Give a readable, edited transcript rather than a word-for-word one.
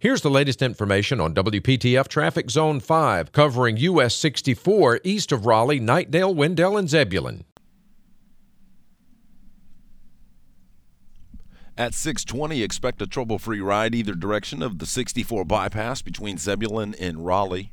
Here's the latest information on WPTF Traffic Zone 5, covering US 64 east of Raleigh, Knightdale, Wendell, and Zebulon. At 620, expect a trouble-free ride either direction of the 64 bypass between Zebulon and Raleigh.